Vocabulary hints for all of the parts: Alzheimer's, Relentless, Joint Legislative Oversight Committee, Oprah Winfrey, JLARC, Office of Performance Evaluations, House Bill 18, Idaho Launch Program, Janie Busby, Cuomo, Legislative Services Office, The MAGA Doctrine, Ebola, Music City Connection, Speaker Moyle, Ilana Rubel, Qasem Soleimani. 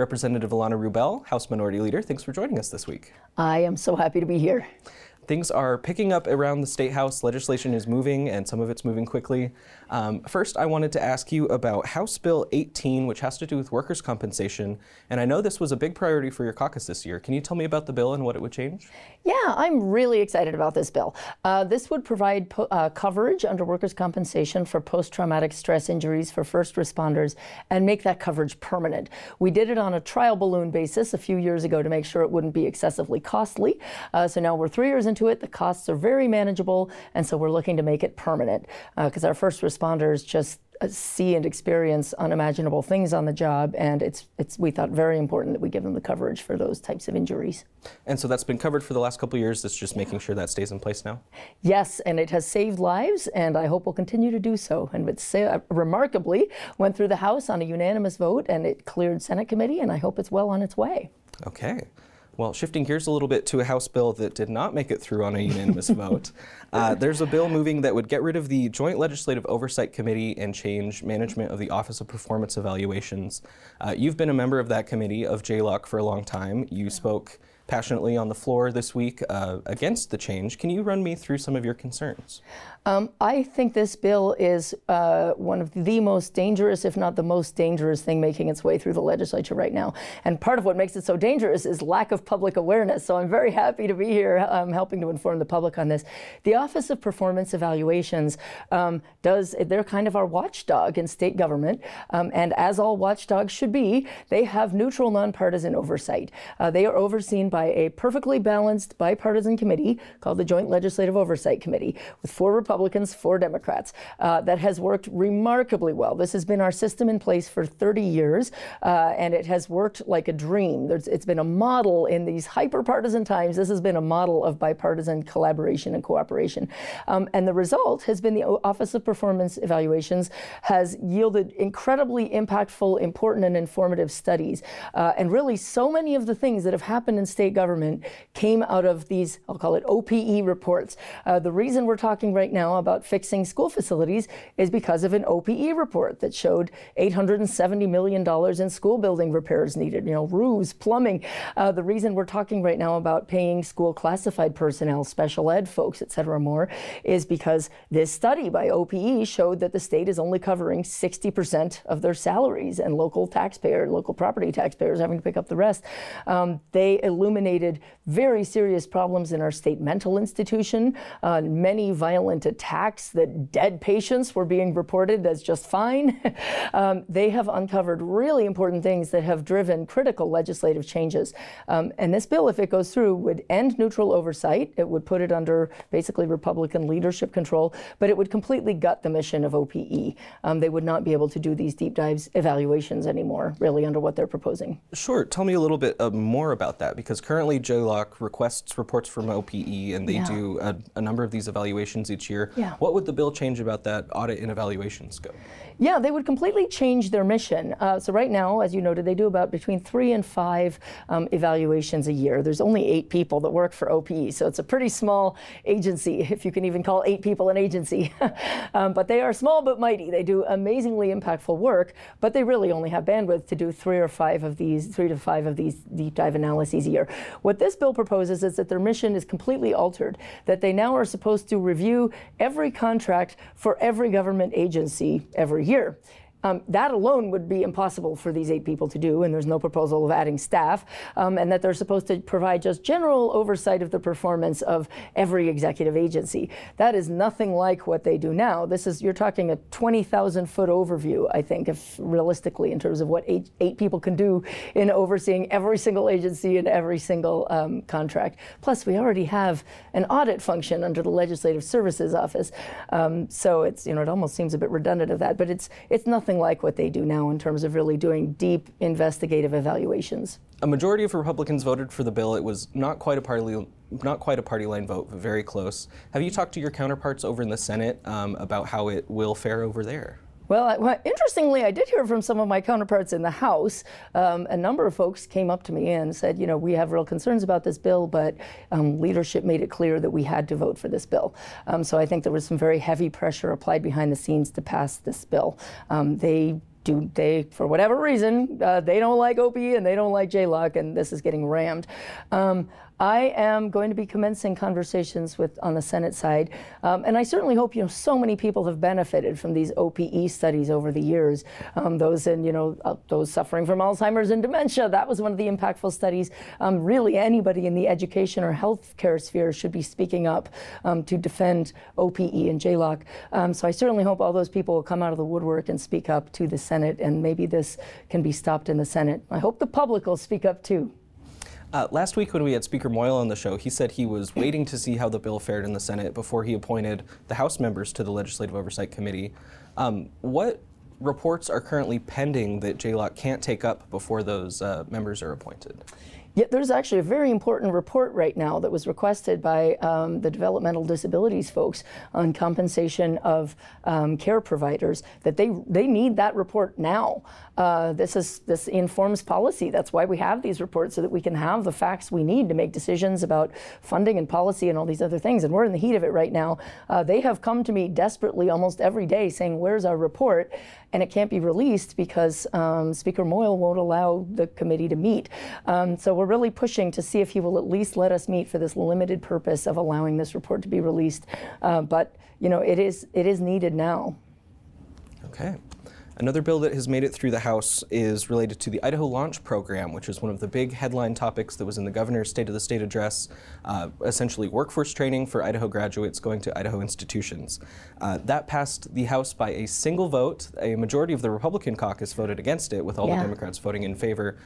Representative Ilana Rubel, House Minority Leader, thanks for joining us this week. I am so happy to be here. Things are picking up around the State House. Legislation is moving, and some of it's moving quickly. First, I wanted to ask you about House Bill 18, which has to do with workers' compensation. And I know this was a big priority for your caucus this year. Can you tell me about the bill and what it would change? Yeah, I'm really excited about this bill. This would provide coverage under workers' compensation for post-traumatic stress injuries for first responders and make that coverage permanent. We did it on a trial balloon basis a few years ago to make sure it wouldn't be excessively costly. So now we're 3 years into it. The costs are very manageable, and so we're looking to make it permanent because our first responders just see and experience unimaginable things on the job, and it's we thought very important that we give them the coverage for those types of injuries. And so that's been covered for the last couple of years. It's just making sure that stays in place now? Yes, and it has saved lives, and I hope will continue to do so. And it remarkably went through the House on a unanimous vote, and it cleared Senate committee, and I hope it's well on its way. Okay. Well, shifting gears a little bit to a House bill that did not make it through on a unanimous vote. There's a bill moving that would get rid of the Joint Legislative Oversight Committee and change management of the Office of Performance Evaluations. You've been a member of that committee of JLARC for a long time. You spoke passionately on the floor this week against the change. Can you run me through some of your concerns? I think this bill is one of the most dangerous, if not the most dangerous thing making its way through the legislature right now. And part of what makes it so dangerous is lack of public awareness. So I'm very happy to be here helping to inform the public on this. The Office of Performance Evaluations they're kind of our watchdog in state government. And as all watchdogs should be, they have neutral, nonpartisan oversight. They are overseen by a perfectly balanced bipartisan committee called the Joint Legislative Oversight Committee with 4 Republicans, 4 Democrats that has worked remarkably well. This has been our system in place for 30 years and it has worked like a dream. It's been a model in these hyper-partisan times. This has been a model of bipartisan collaboration and cooperation. And the result has been the Office of Performance Evaluations has yielded incredibly impactful, important, and informative studies. And really so many of the things that have happened in state government came out of these, I'll call it OPE reports. The reason we're talking right now about fixing school facilities is because of an OPE report that showed $870 million in school building repairs needed, roofs, plumbing. The reason we're talking right now about paying school classified personnel, special ed folks, et cetera, more, is because this study by OPE showed that the state is only covering 60% of their salaries and local property taxpayers having to pick up the rest. They illuminated very serious problems in our state mental institution, many violent attacks that dead patients were being reported as just fine. They have uncovered really important things that have driven critical legislative changes. And this bill, if it goes through, would end neutral oversight. It would put it under basically Republican leadership control, but it would completely gut the mission of OPE. They would not be able to do these deep dives evaluations anymore, really, under what they're proposing. Sure. Tell me a little bit more about that, because currently JLARC requests reports from OPE, and they do a number of these evaluations each year. What would the bill change about that audit and evaluation scope? Yeah, they would completely change their mission. So right now, as you noted, they do about between 3 and 5 evaluations a year. There's only 8 people that work for OPE, so it's a pretty small agency, if you can even call 8 people an agency. But they are small but mighty. They do amazingly impactful work, but they really only have bandwidth to do 3 to 5 of these deep dive analyses a year. What this bill proposes is that their mission is completely altered, that they now are supposed to review every contract for every government agency every year. That alone would be impossible for these 8 people to do, and there's no proposal of adding staff, and that they're supposed to provide just general oversight of the performance of every executive agency. That is nothing like what they do now. This is, you're talking a 20,000-foot overview, I think, if realistically, in terms of what 8 people can do in overseeing every single agency and every single contract. Plus, we already have an audit function under the Legislative Services Office, so it's, it almost seems a bit redundant of that, but it's nothing like what they do now in terms of really doing deep investigative evaluations. A majority of Republicans voted for the bill. It was not quite a party line vote, but very close. Have you talked to your counterparts over in the Senate about how it will fare over there? Well, interestingly, I did hear from some of my counterparts in the House. A number of folks came up to me and said, we have real concerns about this bill, but leadership made it clear that we had to vote for this bill. So I think there was some very heavy pressure applied behind the scenes to pass this bill. They do they, for whatever reason, they don't like OP and they don't like JLARC, and this is getting rammed. I am going to be commencing conversations on the Senate side, and I certainly hope, you know, so many people have benefited from these OPE studies over the years. Those in, you know, those suffering from Alzheimer's and dementia, that was one of the impactful studies. Really, anybody in the education or healthcare sphere should be speaking up to defend OPE and JLARC. So I certainly hope all those people will come out of the woodwork and speak up to the Senate, and maybe this can be stopped in the Senate. I hope the public will speak up too. Last week when we had Speaker Moyle on the show, he said he was waiting to see how the bill fared in the Senate before he appointed the House members to the Legislative Oversight Committee. What reports are currently pending that JLARC can't take up before those members are appointed? Yeah, there's actually a very important report right now that was requested by the developmental disabilities folks on compensation of care providers, that they need that report now. This informs policy. That's why we have these reports, so that we can have the facts we need to make decisions about funding and policy and all these other things. And we're in the heat of it right now. They have come to me desperately almost every day saying, where's our report? And it can't be released because Speaker Moyle won't allow the committee to meet. So we're really pushing to see if he will at least let us meet for this limited purpose of allowing this report to be released. But you know, it is needed now. Okay. Another bill that has made it through the House is related to the Idaho Launch Program, which is one of the big headline topics that was in the governor's State of the State address, essentially workforce training for Idaho graduates going to Idaho institutions. That passed the House by a single vote. A majority of the Republican caucus voted against it, with all the Democrats voting in favor.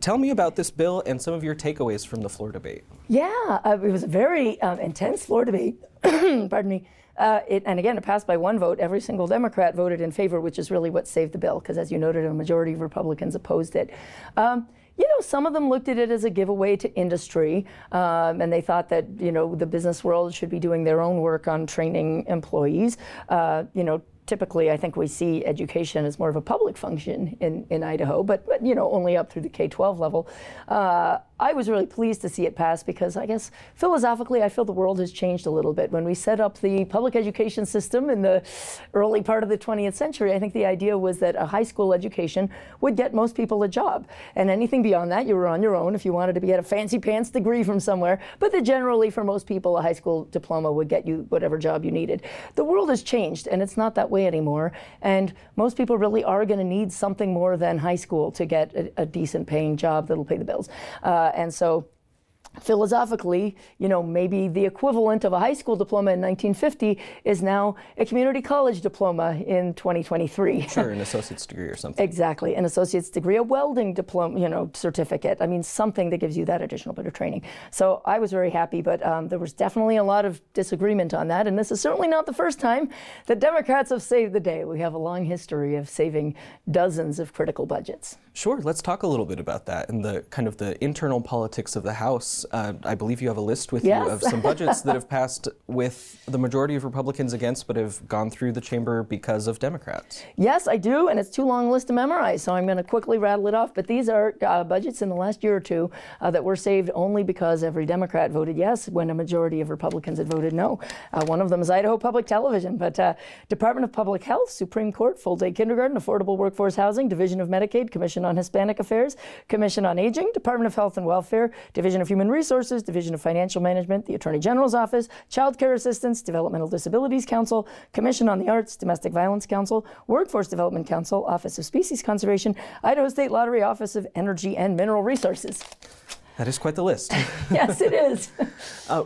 Tell me about this bill and some of your takeaways from the floor debate. Yeah, it was a very intense floor debate. Pardon me. And again, it passed by one vote. Every single Democrat voted in favor, which is really what saved the bill, because as you noted, a majority of Republicans opposed it. You know, some of them looked at it as a giveaway to industry, and they thought that, you know, the business world should be doing their own work on training employees. You know, typically, I think we see education as more of a public function in Idaho, but you know, only up through the K-12 level. I was really pleased to see it pass because, I guess, philosophically, I feel the world has changed a little bit. When we set up the public education system in the early part of the 20th century, I think the idea was that a high school education would get most people a job. And anything beyond that, you were on your own if you wanted to get a fancy pants degree from somewhere. But that generally, for most people, a high school diploma would get you whatever job you needed. The world has changed, and it's not that way anymore. And most people really are going to need something more than high school to get a decent paying job that'll pay the bills. And so philosophically, you know, maybe the equivalent of a high school diploma in 1950 is now a community college diploma in 2023. Sure, an associate's degree or something. Exactly, an associate's degree, a welding diploma, you know, certificate. I mean, something that gives you that additional bit of training. So I was very happy, but there was definitely a lot of disagreement on that. And this is certainly not the first time that Democrats have saved the day. We have a long history of saving dozens of critical budgets. Sure, let's talk a little bit about that and the kind of the internal politics of the House. I believe you have a list with you of some budgets that have passed with the majority of Republicans against, but have gone through the chamber because of Democrats. Yes, I do, and it's too long a list to memorize, so I'm going to quickly rattle it off. But these are budgets in the last year or two that were saved only because every Democrat voted yes when a majority of Republicans had voted no. One of them is Idaho Public Television, but Department of Public Health, Supreme Court, full-day kindergarten, affordable workforce housing, Division of Medicaid, Commission on Hispanic Affairs, Commission on Aging, Department of Health and Welfare, Division of Human Resources, Division of Financial Management, the Attorney General's Office, Child Care Assistance, Developmental Disabilities Council, Commission on the Arts, Domestic Violence Council, Workforce Development Council, Office of Species Conservation, Idaho State Lottery, Office of Energy and Mineral Resources. That is quite the list. Yes, it is.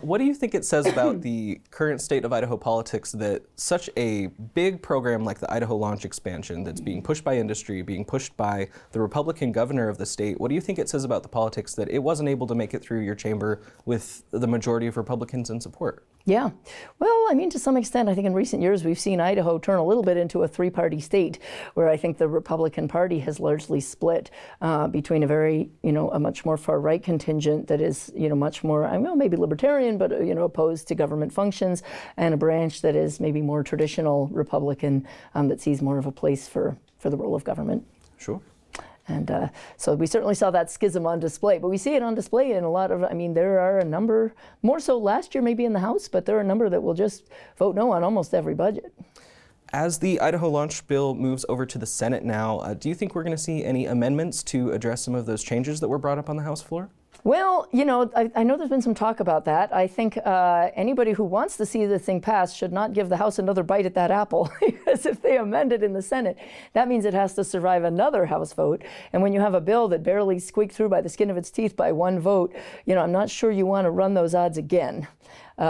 What do you think it says about the current state of Idaho politics that such a big program like the Idaho Launch expansion that's being pushed by industry, being pushed by the Republican governor of the state, what do you think it says about the politics that it wasn't able to make it through your chamber with the majority of Republicans in support? Yeah. Well, I mean, to some extent, I think in recent years, we've seen Idaho turn a little bit into a three-party state, where I think the Republican Party has largely split between a very, you know, a much more far-right contingent that is, you know, much more, I mean, maybe libertarian, but, you know, opposed to government functions, and a branch that is maybe more traditional Republican that sees more of a place for the role of government. Sure. And so we certainly saw that schism on display, but we see it on display in a lot of, I mean, there are a number, more so last year maybe in the House, but there are a number that will just vote no on almost every budget. As the Idaho Launch Bill moves over to the Senate now, do you think we're going to see any amendments to address some of those changes that were brought up on the House floor? Well, you know, I know there's been some talk about that. I think anybody who wants to see this thing passed should not give the House another bite at that apple, because if they amend it in the Senate, that means it has to survive another House vote. And when you have a bill that barely squeaked through by the skin of its teeth by one vote, you know, I'm not sure you want to run those odds again. You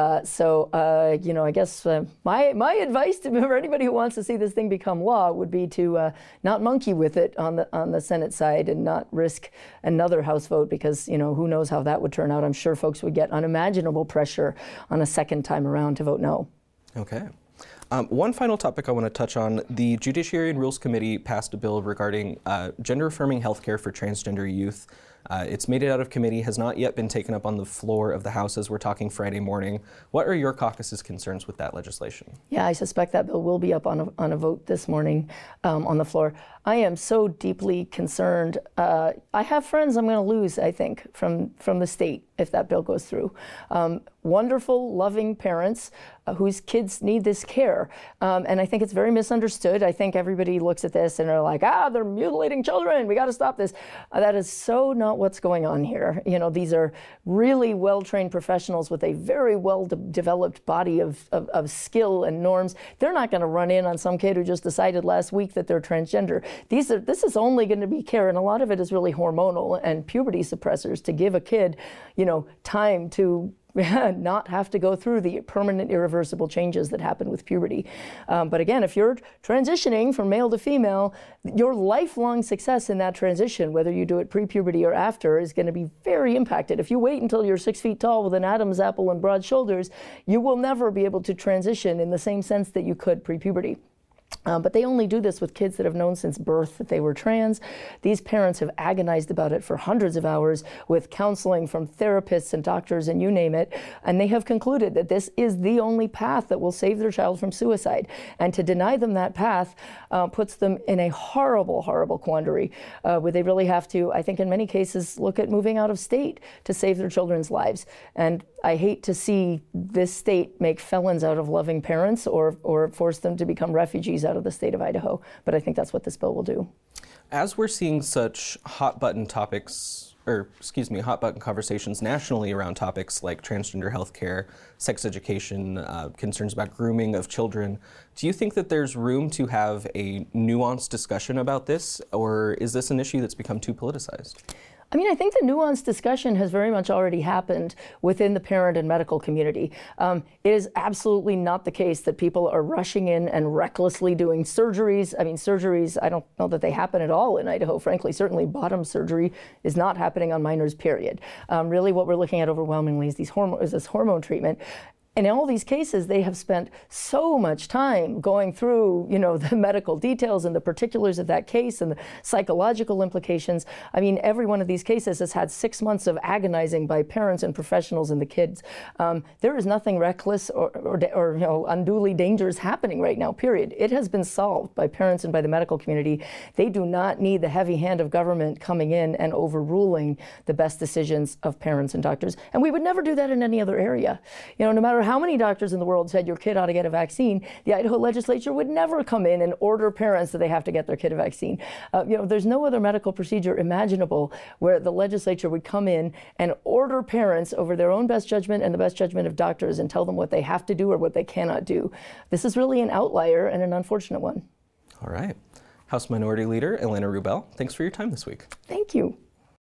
know, I guess my advice for anybody who wants to see this thing become law would be to not monkey with it on the Senate side and not risk another House vote, because, you know, who knows how that would turn out. I'm sure folks would get unimaginable pressure on a second time around to vote no. Okay. One final topic I want to touch on. The Judiciary and Rules Committee passed a bill regarding gender-affirming health care for transgender youth. It's made it out of committee, has not yet been taken up on the floor of the House as we're talking Friday morning. What are your caucus's concerns with that legislation? Yeah, I suspect that bill will be up on a vote this morning on the floor. I am so deeply concerned. I have friends I'm going to lose, I think, from the state if that bill goes through. Wonderful, loving parents whose kids need this care. And I think it's very misunderstood. I think everybody looks at this and are like, ah, they're mutilating children. We got to stop this. That is so not what's going on here. You know, these are really well-trained professionals with a very well-developed body of skill and norms. They're not going to run in on some kid who just decided last week that they're transgender. This is only going to be care, and a lot of it is really hormonal and puberty suppressors to give a kid, you know, time to not have to go through the permanent irreversible changes that happen with puberty. But again, if you're transitioning from male to female, your lifelong success in that transition, whether you do it pre-puberty or after, is going to be very impacted. If you wait until you're 6 feet tall with an Adam's apple and broad shoulders, you will never be able to transition in the same sense that you could pre-puberty. But they only do this with kids that have known since birth that they were trans. These parents have agonized about it for hundreds of hours with counseling from therapists and doctors and you name it. And they have concluded that this is the only path that will save their child from suicide. And to deny them that path puts them in a horrible, horrible quandary where they really have to, I think in many cases, look at moving out of state to save their children's lives. And I hate to see this state make felons out of loving parents or force them to become refugees out of the state of Idaho, but I think that's what this bill will do. As we're seeing such hot-button topics, or excuse me, hot-button conversations nationally around topics like transgender health care, sex education, concerns about grooming of children, do you think that there's room to have a nuanced discussion about this, or is this an issue that's become too politicized? I mean, I think the nuanced discussion has very much already happened within the parent and medical community. It is absolutely not the case that people are rushing in and recklessly doing surgeries. I mean, surgeries, I don't know that they happen at all in Idaho, frankly. Certainly bottom surgery is not happening on minors, period. Really what we're looking at overwhelmingly is this hormone treatment. And in all these cases, they have spent so much time going through, you know, the medical details and the particulars of that case and the psychological implications. I mean, every one of these cases has had 6 months of agonizing by parents and professionals and the kids. There is nothing reckless or you know, unduly dangerous happening right now, period. It has been solved by parents and by the medical community. They do not need the heavy hand of government coming in and overruling the best decisions of parents and doctors. And we would never do that in any other area. You know, no matter how many doctors in the world said your kid ought to get a vaccine, the Idaho legislature would never come in and order parents that they have to get their kid a vaccine. You know, there's no other medical procedure imaginable where the legislature would come in and order parents over their own best judgment and the best judgment of doctors and tell them what they have to do or what they cannot do. This is really an outlier and an unfortunate one. All right. House Minority Leader Ilana Rubel, thanks for your time this week. Thank you.